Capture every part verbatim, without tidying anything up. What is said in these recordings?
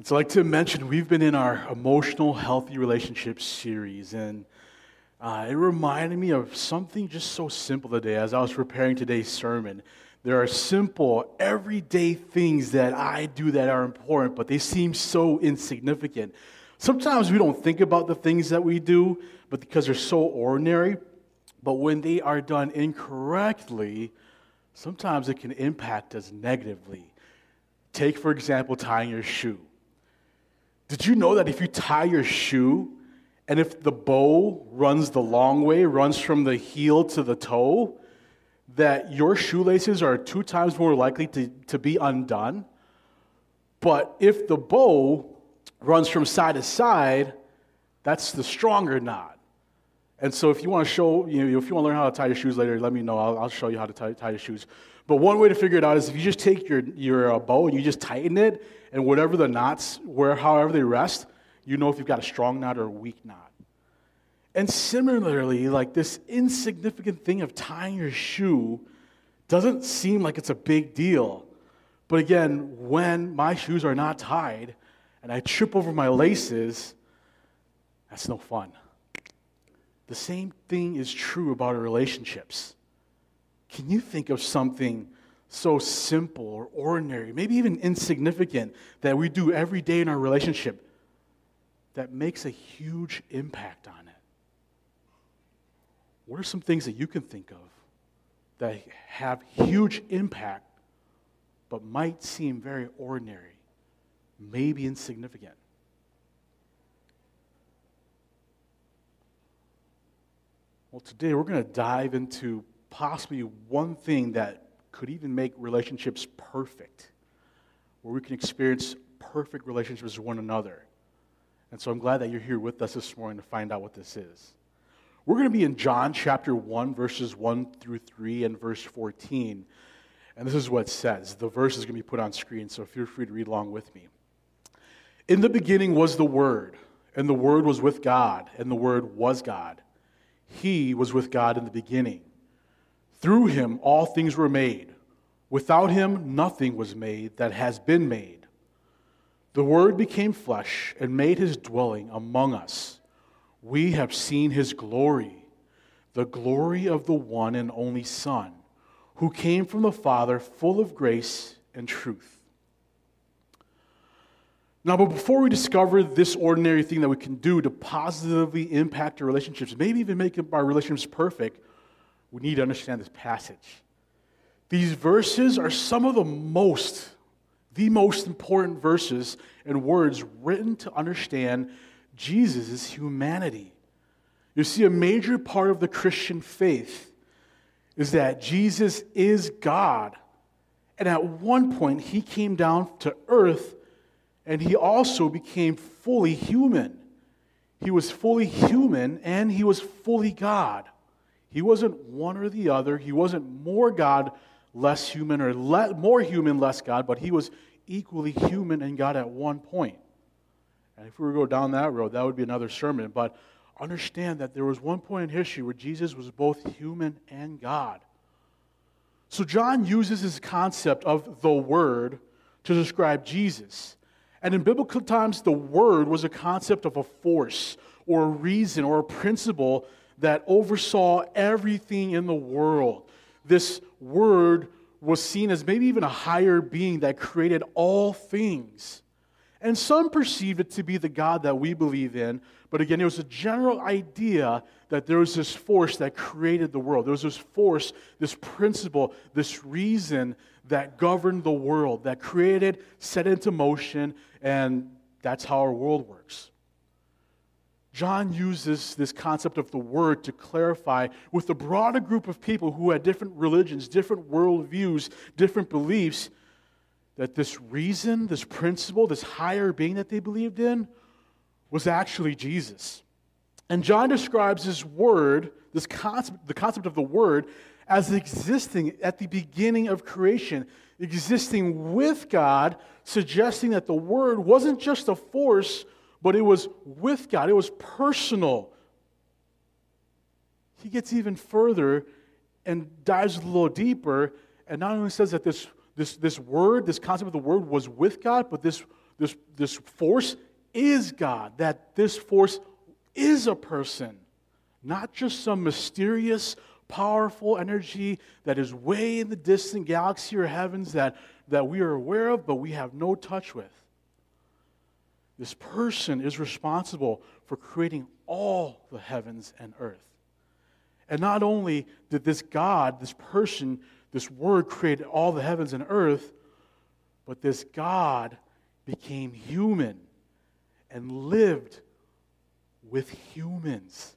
And so, like Tim mentioned, we've been in our Emotional Healthy Relationships series, and uh, it reminded me of something just so simple today. As I was preparing today's sermon, there are simple, everyday things that I do that are important, but they seem so insignificant. Sometimes we don't think about the things that we do, but because they're so ordinary, but when they are done incorrectly, sometimes it can impact us negatively. Take, for example, tying your shoe. Did you know that if you tie your shoe, and if the bow runs the long way, runs from the heel to the toe, that your shoelaces are two times more likely to, to be undone? But if the bow runs from side to side, that's the stronger knot. And so if you want to show, you know, if you want to learn how to tie your shoes later, let me know. I'll, I'll show you how to tie, tie your shoes. But one way to figure it out is if you just take your, your uh, bow and you just tighten it, and whatever the knots, where however they rest, you know if you've got a strong knot or a weak knot. And similarly, like this insignificant thing of tying your shoe doesn't seem like it's a big deal. But again, when my shoes are not tied and I trip over my laces, that's no fun. The same thing is true about our relationships. Can you think of something so simple or ordinary, maybe even insignificant, that we do every day in our relationship that makes a huge impact on it? What are some things that you can think of that have huge impact but might seem very ordinary, maybe insignificant? Well, today we're going to dive into possibly one thing that could even make relationships perfect, where we can experience perfect relationships with one another. And so I'm glad that you're here with us this morning to find out what this is. We're going to be in John chapter one, verses one through three and verse fourteen. And this is what it says. The verse is going to be put on screen, so feel free to read along with me. In the beginning was the Word, and the Word was with God, and the Word was God. He was with God in the beginning. Through him all things were made. Without him nothing was made that has been made. The Word became flesh and made his dwelling among us. We have seen his glory, the glory of the one and only Son, who came from the Father, full of grace and truth. Now, but before we discover this ordinary thing that we can do to positively impact our relationships, maybe even make our relationships perfect, we need to understand this passage. These verses are some of the most, the most important verses and words written to understand Jesus' humanity. You see, a major part of the Christian faith is that Jesus is God, and at one point he came down to earth. And he also became fully human. He was fully human and he was fully God. He wasn't one or the other. He wasn't more God, less human, or le- more human, less God, but he was equally human and God at one point. And if we were to go down that road, that would be another sermon. But understand that there was one point in history where Jesus was both human and God. So John uses this concept of the Word to describe Jesus. And in biblical times, the Word was a concept of a force or a reason or a principle that oversaw everything in the world. This Word was seen as maybe even a higher being that created all things. And some perceived it to be the God that we believe in, but again, it was a general idea that there was this force that created the world. There was this force, this principle, this reason that governed the world, that created, set into motion, and that's how our world works. John uses this concept of the Word to clarify with a broader group of people who had different religions, different worldviews, different beliefs, that this reason, this principle, this higher being that they believed in was actually Jesus. And John describes this Word, this concept, the concept of the Word, as existing at the beginning of creation, existing with God, suggesting that the Word wasn't just a force, but it was with God. It was personal. He gets even further and dives a little deeper, and not only says that this This, this word, this concept of the Word was with God, but this, this, this force is God, that this force is a person, not just some mysterious, powerful energy that is way in the distant galaxy or heavens that, that we are aware of, but we have no touch with. This person is responsible for creating all the heavens and earth. And not only did this God, this person, this Word create all the heavens and earth, but this God became human and lived with humans.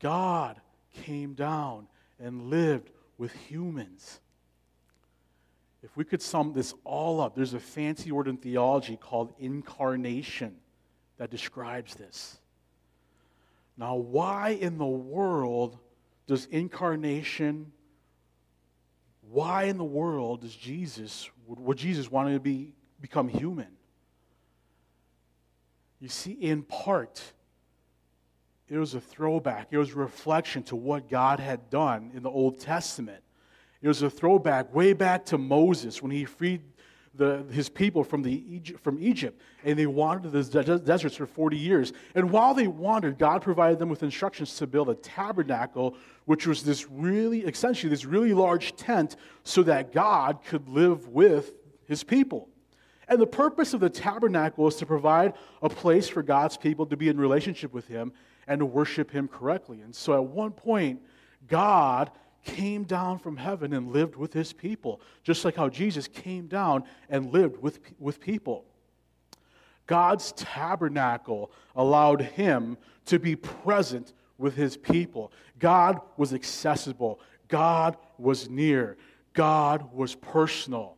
God came down and lived with humans. If we could sum this all up, there's a fancy word in theology called incarnation that describes this. Now, why in the world does incarnation, why in the world does Jesus, would Jesus want to be, become human? You see, in part, it was a throwback. It was a reflection to what God had done in the Old Testament. It was a throwback way back to Moses when he freed the, his people from, the Egypt, from Egypt, and they wandered the de- deserts for forty years. And while they wandered, God provided them with instructions to build a tabernacle, which was this really, essentially this really large tent so that God could live with his people. And the purpose of the tabernacle is to provide a place for God's people to be in relationship with Him and to worship Him correctly. And so at one point, God came down from heaven and lived with His people, just like how Jesus came down and lived with, with people. God's tabernacle allowed Him to be present with His people. God was accessible. God was near. God was personal.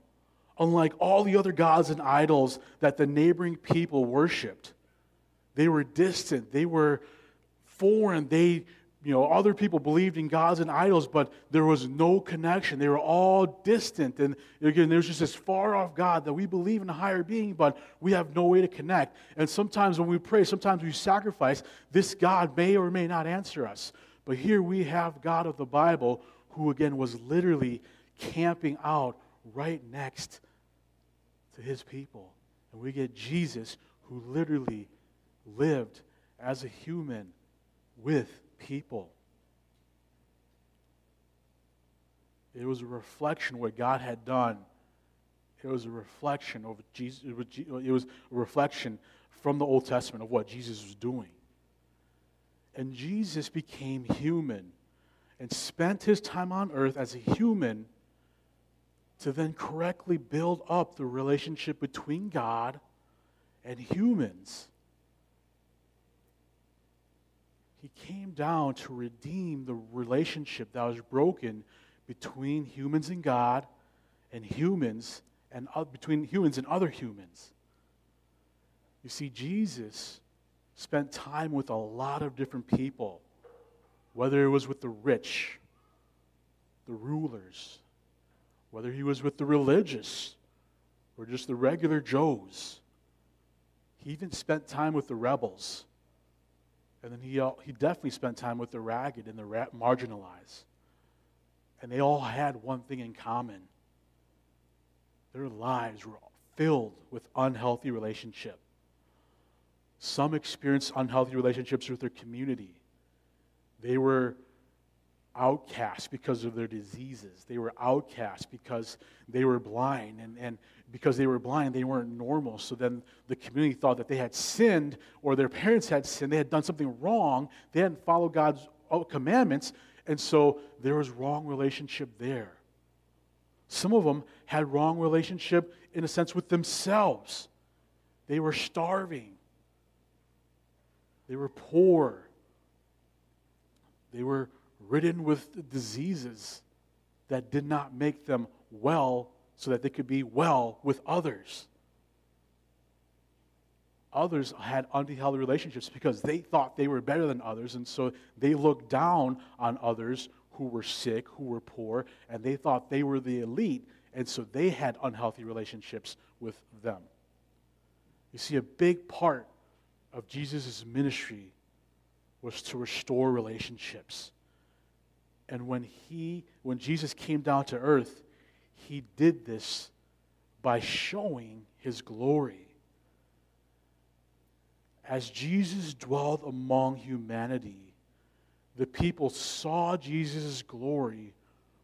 Unlike all the other gods and idols that the neighboring people worshipped, they were distant, they were foreign, they, you know, other people believed in gods and idols, but there was no connection. They were all distant, and again, there's just this far-off God that we believe in a higher being, but we have no way to connect. And sometimes when we pray, sometimes we sacrifice, this God may or may not answer us. But here we have God of the Bible, who again was literally camping out right next to His people. And we get Jesus, who literally lived as a human with people. It was a reflection of what God had done. It was a reflection of Jesus. It was a reflection from the Old Testament of what Jesus was doing. And Jesus became human and spent His time on earth as a human to then correctly build up the relationship between God and humans. He came down to redeem the relationship that was broken between humans and God, and humans and uh, between humans and other humans. You see, Jesus spent time with a lot of different people, whether it was with the rich, the rulers, whether He was with the religious or just the regular Joes. He even spent time with the rebels. And then he, he definitely spent time with the ragged and the ra- marginalized. And they all had one thing in common. Their lives were filled with unhealthy relationships. Some experienced unhealthy relationships with their community. They were outcasts because of their diseases. They were outcasts because they were blind, and, and because they were blind, they weren't normal. So then the community thought that they had sinned, or their parents had sinned, they had done something wrong, they hadn't followed God's commandments, and so there was wrong relationship there. Some of them had wrong relationship in a sense with themselves. They were starving. They were poor. They were ridden with diseases that did not make them well so that they could be well with others. Others had unhealthy relationships because they thought they were better than others, and so they looked down on others who were sick, who were poor, and they thought they were the elite, and so they had unhealthy relationships with them. You see, a big part of Jesus' ministry was to restore relationships. And when he, when Jesus came down to earth, He did this by showing His glory. As Jesus dwelled among humanity, the people saw Jesus' glory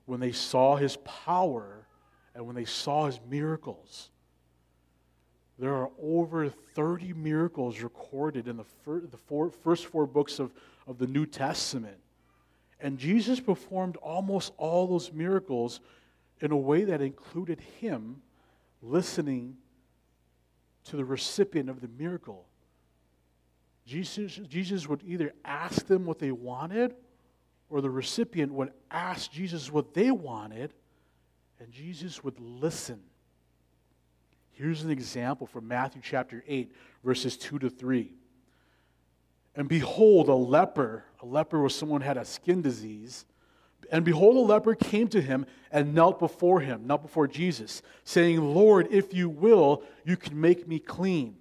when they saw his power and when they saw his miracles. There are over thirty miracles recorded in the, fir- the four, first four books of, of the New Testament. And Jesus performed almost all those miracles in a way that included him listening to the recipient of the miracle. Jesus, Jesus would either ask them what they wanted, or the recipient would ask Jesus what they wanted, and Jesus would listen. Here's an example from Matthew chapter eight, verses two to three. And behold, a leper, a leper was someone who had a skin disease, and behold, a leper came to him and knelt before him, knelt before Jesus, saying, Lord, if you will, you can make me clean.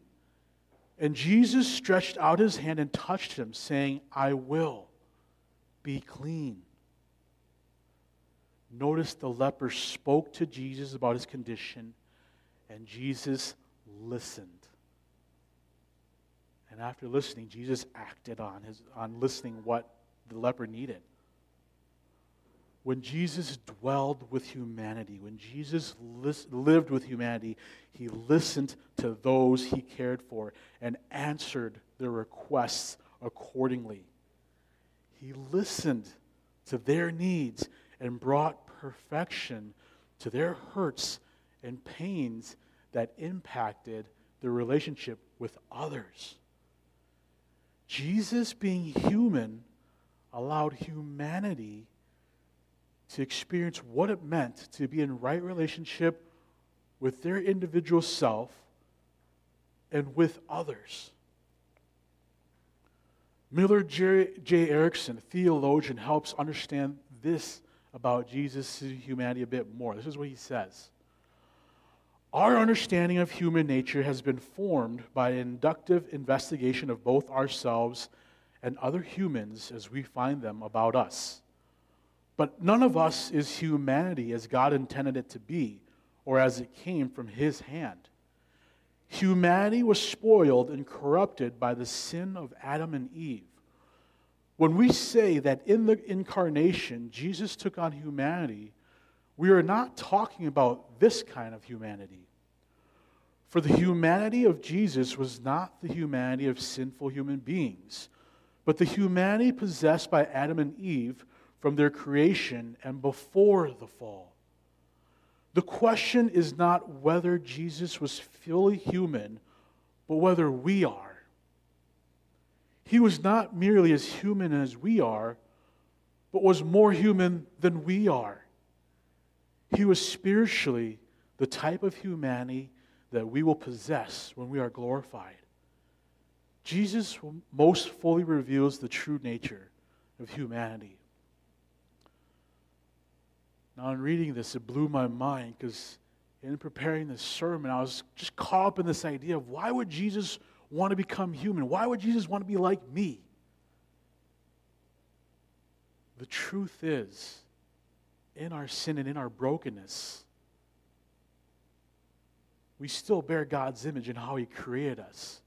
And Jesus stretched out his hand and touched him, saying, I will, be clean. Notice the leper spoke to Jesus about his condition, and Jesus listened. And after listening, Jesus acted on his on listening what the leper needed. When Jesus dwelled with humanity, when Jesus lis- lived with humanity, he listened to those he cared for and answered their requests accordingly. He listened to their needs and brought perfection to their hurts and pains that impacted their relationship with others. Jesus, being human, allowed humanity to experience what it meant to be in right relationship with their individual self and with others. Miller J. J. Erickson, theologian, helps understand this about Jesus' humanity a bit more. This is what he says. Our understanding of human nature has been formed by an inductive investigation of both ourselves and other humans as we find them about us. But none of us is humanity as God intended it to be, or as it came from his hand. Humanity was spoiled and corrupted by the sin of Adam and Eve. When we say that in the incarnation, Jesus took on humanity, we are not talking about this kind of humanity. For the humanity of Jesus was not the humanity of sinful human beings, but the humanity possessed by Adam and Eve from their creation and before the fall. The question is not whether Jesus was fully human, but whether we are. He was not merely as human as we are, but was more human than we are. He was spiritually the type of humanity that we will possess when we are glorified. Jesus most fully reveals the true nature of humanity. Now, in reading this, it blew my mind, because in preparing this sermon, I was just caught up in this idea of why would Jesus want to become human? Why would Jesus want to be like me? The truth is, in our sin and in our brokenness, we still bear God's image in how he created us.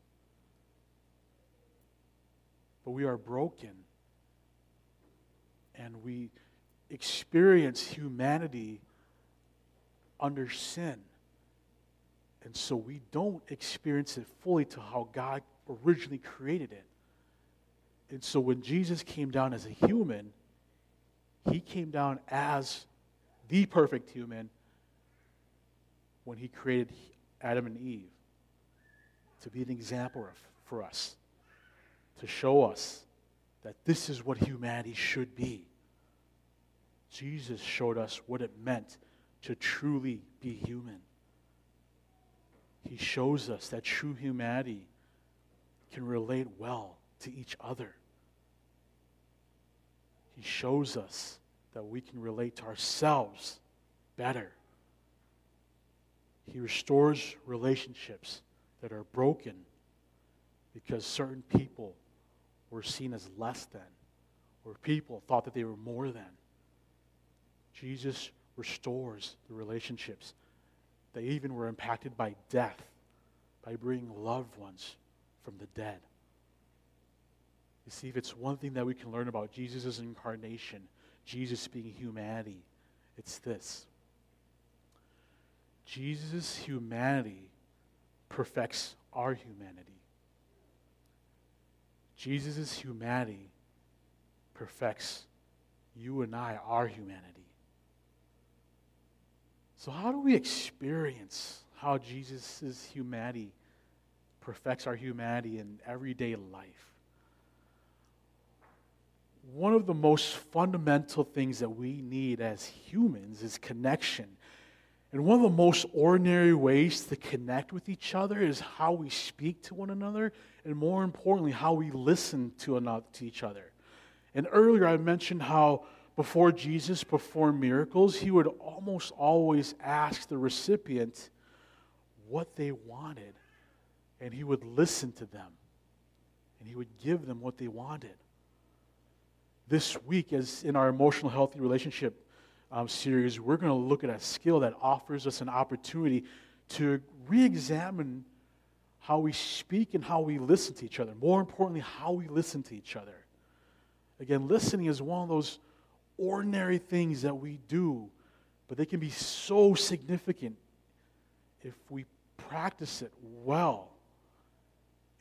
But we are broken, and we experience humanity under sin. And so we don't experience it fully to how God originally created it. And so when Jesus came down as a human, he came down as the perfect human when he created Adam and Eve to be an example of, for us, to show us that this is what humanity should be. Jesus showed us what it meant to truly be human. He shows us that true humanity can relate well to each other. He shows us that we can relate to ourselves better. He restores relationships that are broken because certain people were seen as less than, or people thought that they were more than. Jesus restores the relationships that even were impacted by death by bringing loved ones from the dead. You see, if it's one thing that we can learn about Jesus' incarnation, Jesus being humanity, it's this. Jesus' humanity perfects our humanity. Jesus' humanity perfects you and I, our humanity. So how do we experience how Jesus' humanity perfects our humanity in everyday life? One of the most fundamental things that we need as humans is connection. And one of the most ordinary ways to connect with each other is how we speak to one another, and more importantly, how we listen to another, to each other. And earlier I mentioned how before Jesus performed miracles, he would almost always ask the recipient what they wanted, and he would listen to them, and he would give them what they wanted. This week, as in our Emotional Healthy Relationship um, series, we're going to look at a skill that offers us an opportunity to re-examine how we speak and how we listen to each other. More importantly, how we listen to each other. Again, listening is one of those ordinary things that we do, but they can be so significant if we practice it well.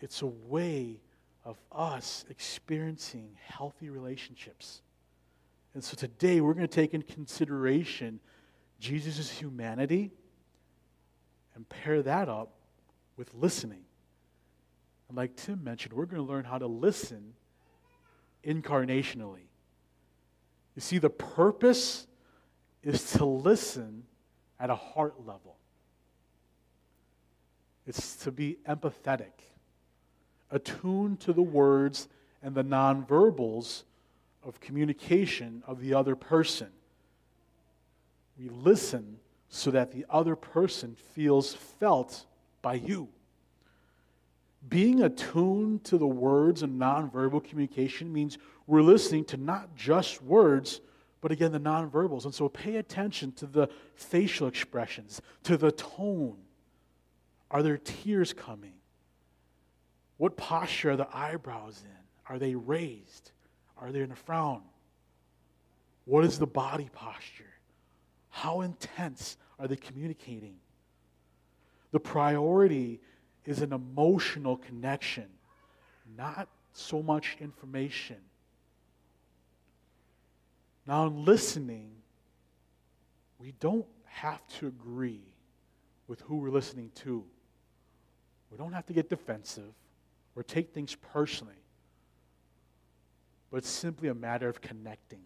It's a way of us experiencing healthy relationships. And so today we're going to take into consideration Jesus' humanity and pair that up with listening. And like Tim mentioned, we're going to learn how to listen incarnationally. You see, the purpose is to listen at a heart level. It's to be empathetic, attuned to the words and the nonverbals of communication of the other person. We listen so that the other person feels felt by you. Being attuned to the words and nonverbal communication means we're listening to not just words, but again, the nonverbals. And so pay attention to the facial expressions, to the tone. Are there tears coming? What posture are the eyebrows in? Are they raised? Are they in a frown? What is the body posture? How intense are they communicating? The priority is an emotional connection, not so much information. Now, in listening, we don't have to agree with who we're listening to. We don't have to get defensive or take things personally, but it's simply a matter of connecting.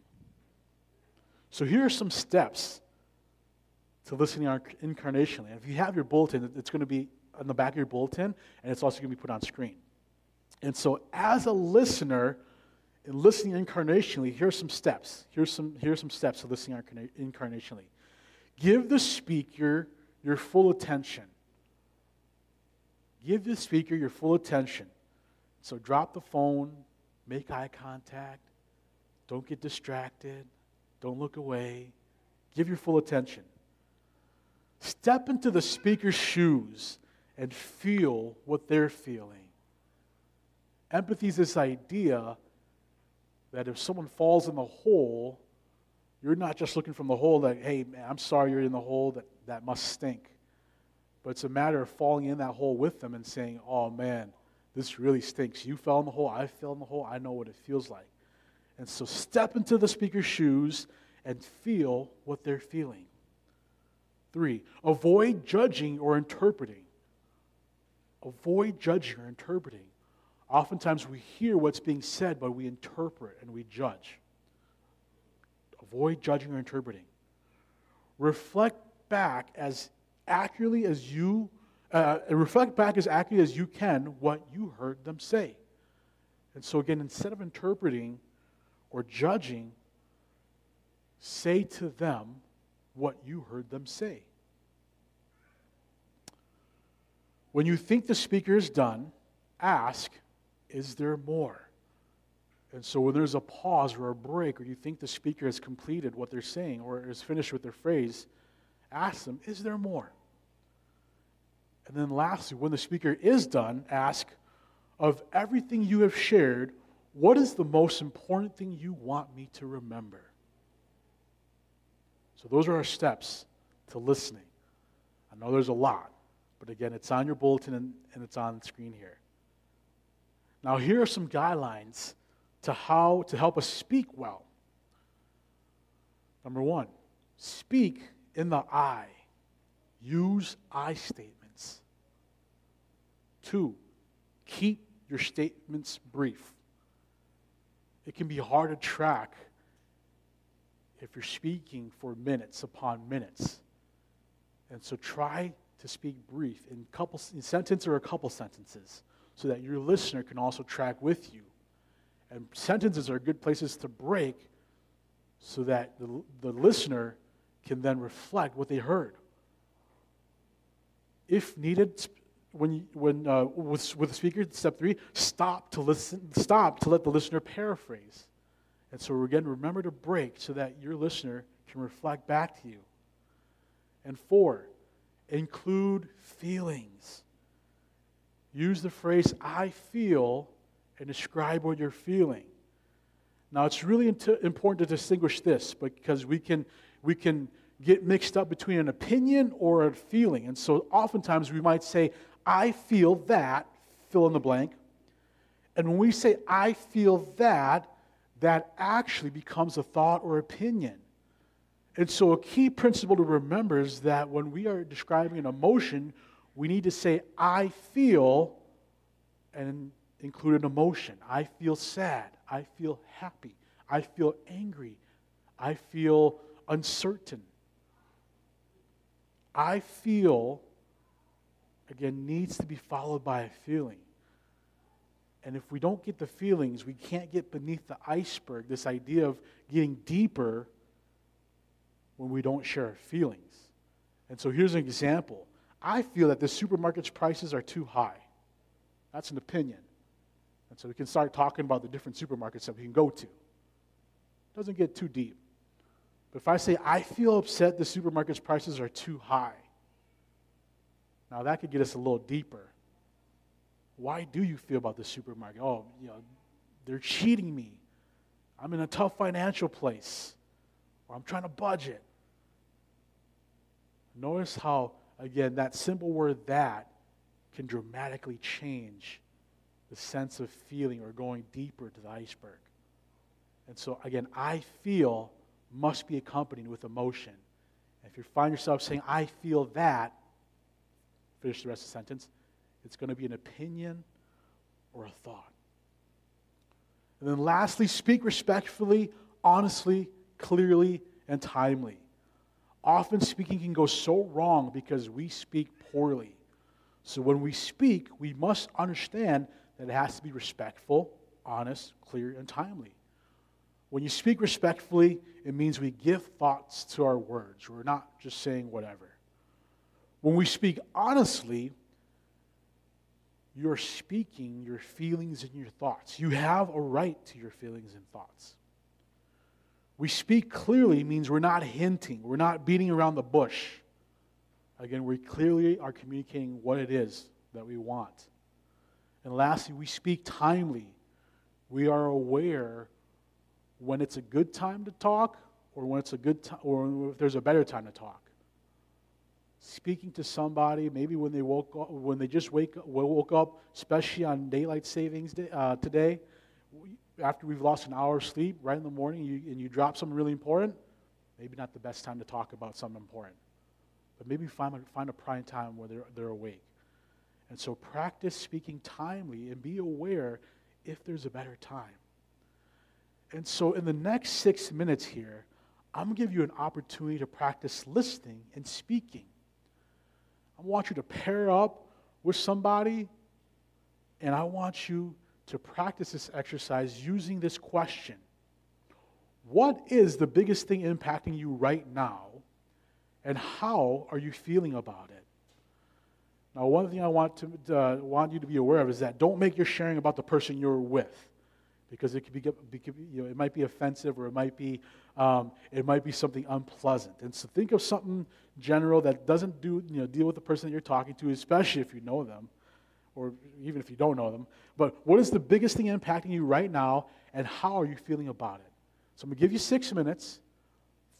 So here are some steps to listening incarnationally. And if you have your bulletin, it's going to be on the back of your bulletin, and it's also going to be put on screen. And so as a listener, in listening incarnationally, here are some steps. Here's some, here are some steps to listening incarnationally. Give the speaker your full attention. Give the speaker your full attention. So drop the phone, make eye contact, don't get distracted, don't look away. Give your full attention. Step into the speaker's shoes and feel what they're feeling. Empathy is this idea that if someone falls in the hole, you're not just looking from the hole like, hey, man, I'm sorry you're in the hole, that, that must stink. But it's a matter of falling in that hole with them and saying, oh, man, this really stinks. You fell in the hole. I fell in the hole. I know what it feels like. And so step into the speaker's shoes and feel what they're feeling. Three, avoid judging or interpreting. Avoid judging or interpreting. Oftentimes we hear what's being said, but we interpret and we judge. Avoid judging or interpreting. Reflect back as accurately as you uh, reflect back as accurately as you can what you heard them say. And so again, instead of interpreting or judging, say to them what you heard them say. When you think the speaker is done, ask, is there more? And so when there's a pause or a break, or you think the speaker has completed what they're saying or is finished with their phrase, ask them, is there more? And then lastly, when the speaker is done, ask, of everything you have shared, what is the most important thing you want me to remember? So those are our steps to listening. I know there's a lot, but again, it's on your bulletin and, and it's on the screen here. Now, here are some guidelines to how to help us speak well. Number one, speak in the I. Use I statements. Two, keep your statements brief. It can be hard to track if you're speaking for minutes upon minutes. And so try to speak brief in couple in sentence or a couple sentences so that your listener can also track with you. And sentences are good places to break so that the, the listener can then reflect what they heard. If needed, when when uh, with with the speaker, step three, stop to listen. Stop to let the listener paraphrase, and so again, remember to break so that your listener can reflect back to you. And four, include feelings. Use the phrase "I feel" and describe what you're feeling. Now, it's really into, important to distinguish this because we can we can. get mixed up between an opinion or a feeling. And so oftentimes we might say, I feel that, fill in the blank. And when we say, I feel that, that actually becomes a thought or opinion. And so a key principle to remember is that when we are describing an emotion, we need to say, I feel, and include an emotion. I feel sad. I feel happy. I feel angry. I feel uncertain. I feel, again, needs to be followed by a feeling. And if we don't get the feelings, we can't get beneath the iceberg, this idea of getting deeper when we don't share our feelings. And so here's an example. I feel that the supermarket's prices are too high. That's an opinion. And so we can start talking about the different supermarkets that we can go to. It doesn't get too deep. But if I say, I feel upset the supermarket's prices are too high, now that could get us a little deeper. Why do you feel about the supermarket? Oh, you know, they're cheating me. I'm in a tough financial place. Or I'm trying to budget. Notice how, again, that simple word that can dramatically change the sense of feeling or going deeper to the iceberg. And so, again, I feel must be accompanied with emotion. And if you find yourself saying, I feel that, finish the rest of the sentence, it's going to be an opinion or a thought. And then lastly, speak respectfully, honestly, clearly, and timely. Often speaking can go so wrong because we speak poorly. So when we speak, we must understand that it has to be respectful, honest, clear, and timely. When you speak respectfully, it means we give thoughts to our words. We're not just saying whatever. When we speak honestly, you're speaking your feelings and your thoughts. You have a right to your feelings and thoughts. We speak clearly means we're not hinting. We're not beating around the bush. Again, we clearly are communicating what it is that we want. And lastly, we speak timely. We are aware when it's a good time to talk, or when it's a good time, or if there's a better time to talk. Speaking to somebody, maybe when they woke up, when they just wake woke up, especially on daylight savings day, uh, today, after we've lost an hour of sleep, right in the morning, you, and you drop something really important. Maybe not the best time to talk about something important, but maybe find a, find a prime time where they're they're awake. And so practice speaking timely and be aware if there's a better time. And so in the next six minutes here, I'm going to give you an opportunity to practice listening and speaking. I want you to pair up with somebody, and I want you to practice this exercise using this question. What is the biggest thing impacting you right now, and how are you feeling about it? Now, one thing I want, to, uh, want you to be aware of is that don't make your sharing about the person you're with. Because it could be, you know, it might be offensive, or it might be, um, it might be something unpleasant. And so think of something general that doesn't do, you know, deal with the person that you're talking to, especially if you know them, or even if you don't know them, but what is the biggest thing impacting you right now, and how are you feeling about it? So I'm going to give you six minutes.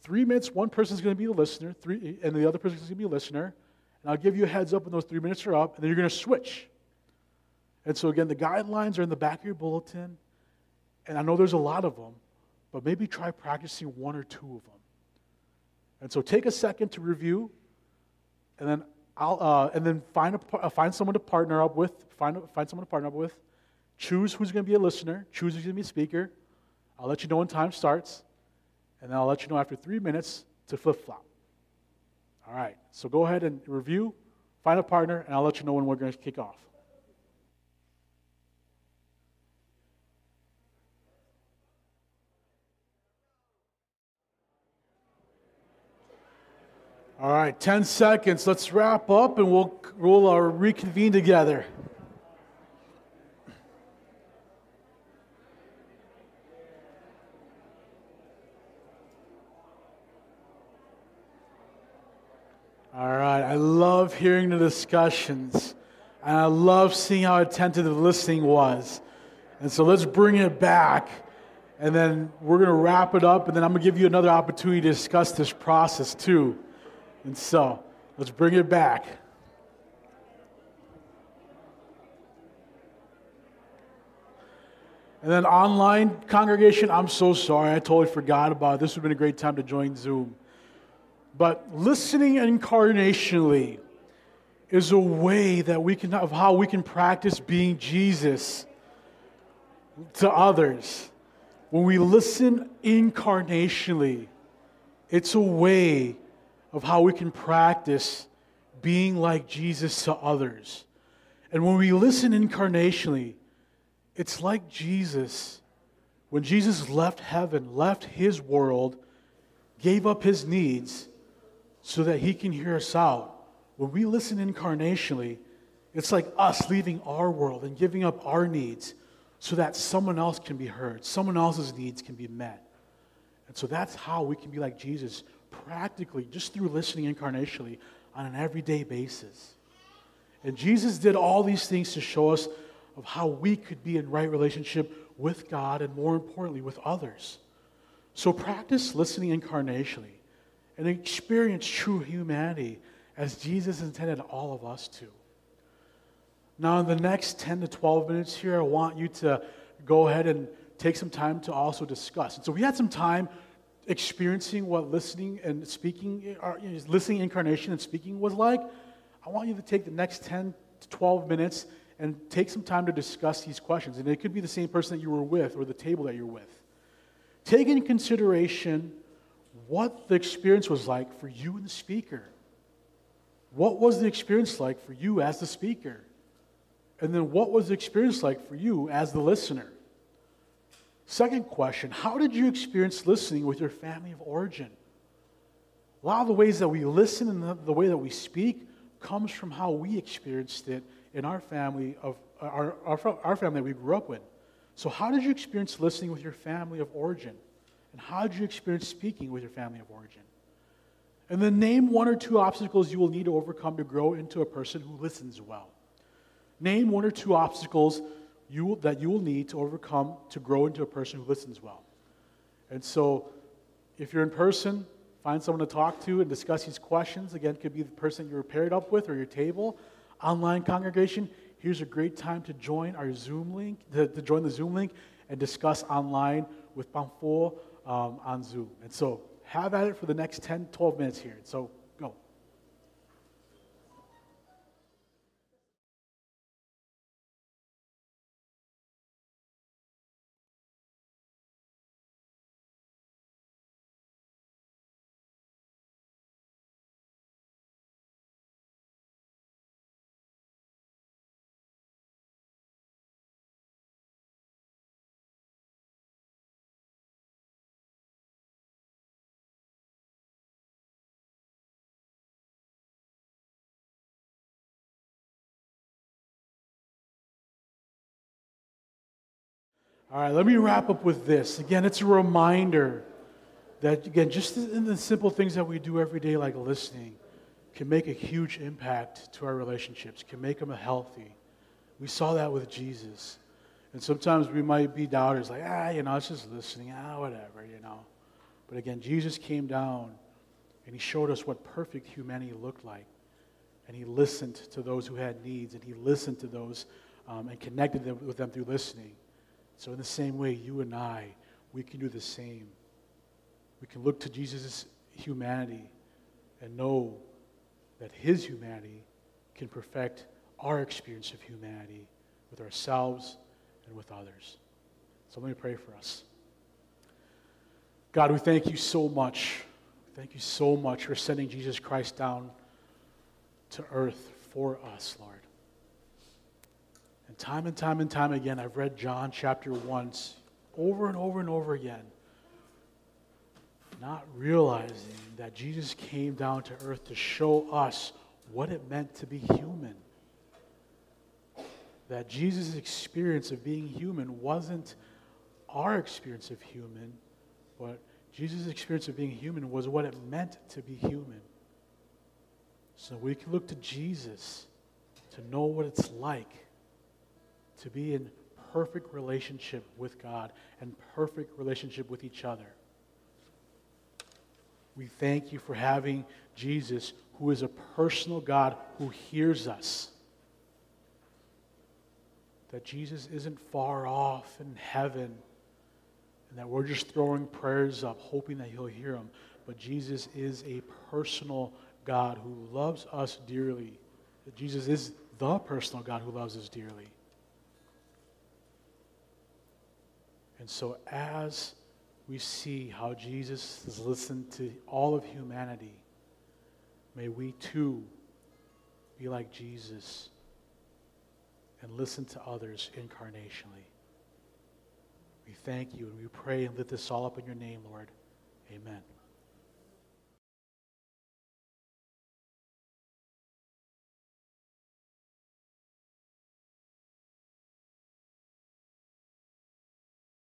Three minutes, one person's going to be the listener, three, and the other person's going to be a listener, and I'll give you a heads up when those three minutes are up, and then you're going to switch. And so again, the guidelines are in the back of your bulletin, and I know there's a lot of them, but maybe try practicing one or two of them. And so take a second to review, and then I'll uh, and then find a find someone to partner up with. Find find someone to partner up with. Choose who's going to be a listener. Choose who's going to be a speaker. I'll let you know when time starts, and then I'll let you know after three minutes to flip-flop. All right. So go ahead and review, find a partner, and I'll let you know when we're going to kick off. All right, ten seconds. Let's wrap up, and we'll, we'll uh, reconvene together. All right, I love hearing the discussions, and I love seeing how attentive the listening was. And so let's bring it back. And then we're going to wrap it up, and then I'm going to give you another opportunity to discuss this process too. And so, let's bring it back. And then online congregation, I'm so sorry. I totally forgot about it. This would have been a great time to join Zoom. But listening incarnationally is a way that we can, of how we can practice being Jesus to others. When we listen incarnationally, it's a way of how we can practice being like Jesus to others. And when we listen incarnationally, it's like Jesus. When Jesus left heaven, left his world, gave up his needs so that he can hear us out. When we listen incarnationally, it's like us leaving our world and giving up our needs so that someone else can be heard, someone else's needs can be met. And so that's how we can be like Jesus, practically, just through listening incarnationally on an everyday basis. And Jesus did all these things to show us of how we could be in right relationship with God and, more importantly, with others. So practice listening incarnationally and experience true humanity as Jesus intended all of us to. Now, in the next ten to twelve minutes here, I want you to go ahead and take some time to also discuss. And so we had some time experiencing what listening and speaking, or listening incarnation and speaking was like. I want you to take the next ten to twelve minutes and take some time to discuss these questions. And it could be the same person that you were with or the table that you're with. Take into consideration what the experience was like for you and the speaker. What was the experience like for you as the speaker? And then what was the experience like for you as the listener? Second question, how did you experience listening with your family of origin? A lot of the ways that we listen and the, the way that we speak comes from how we experienced it in our family of our, our, our family that we grew up with. So how did you experience listening with your family of origin? And how did you experience speaking with your family of origin? And then name one or two obstacles you will need to overcome to grow into a person who listens well. Name one or two obstacles You, that you will need to overcome to grow into a person who listens well. And so if you're in person, find someone to talk to and discuss these questions. Again, it could be the person you were paired up with or your table. Online congregation, here's a great time to join our Zoom link, to, to join the Zoom link and discuss online with Pamphor um, on Zoom. And so have at it for the next ten, twelve minutes here. So go. All right, let me wrap up with this. Again, it's a reminder that, again, just in the simple things that we do every day, like listening, can make a huge impact to our relationships, can make them healthy. We saw that with Jesus. And sometimes we might be doubters, like, ah, you know, it's just listening, ah, whatever, you know. But again, Jesus came down, and he showed us what perfect humanity looked like. And he listened to those who had needs, and he listened to those um, and connected them, with them through listening. So in the same way, you and I, we can do the same. We can look to Jesus' humanity and know that his humanity can perfect our experience of humanity with ourselves and with others. So let me pray for us. God, we thank you so much. Thank you so much for sending Jesus Christ down to earth for us, Lord. And time and time and time again, I've read John chapter one over and over and over again, not realizing that Jesus came down to earth to show us what it meant to be human. That Jesus' experience of being human wasn't our experience of human, but Jesus' experience of being human was what it meant to be human. So we can look to Jesus to know what it's like to be in perfect relationship with God and perfect relationship with each other. We thank you for having Jesus, who is a personal God who hears us. That Jesus isn't far off in heaven, and that we're just throwing prayers up, hoping that he'll hear them. But Jesus is a personal God who loves us dearly. That Jesus is the personal God who loves us dearly. And so as we see how Jesus has listened to all of humanity, may we too be like Jesus and listen to others incarnationally. We thank you, and we pray and lift this all up in your name, Lord. Amen.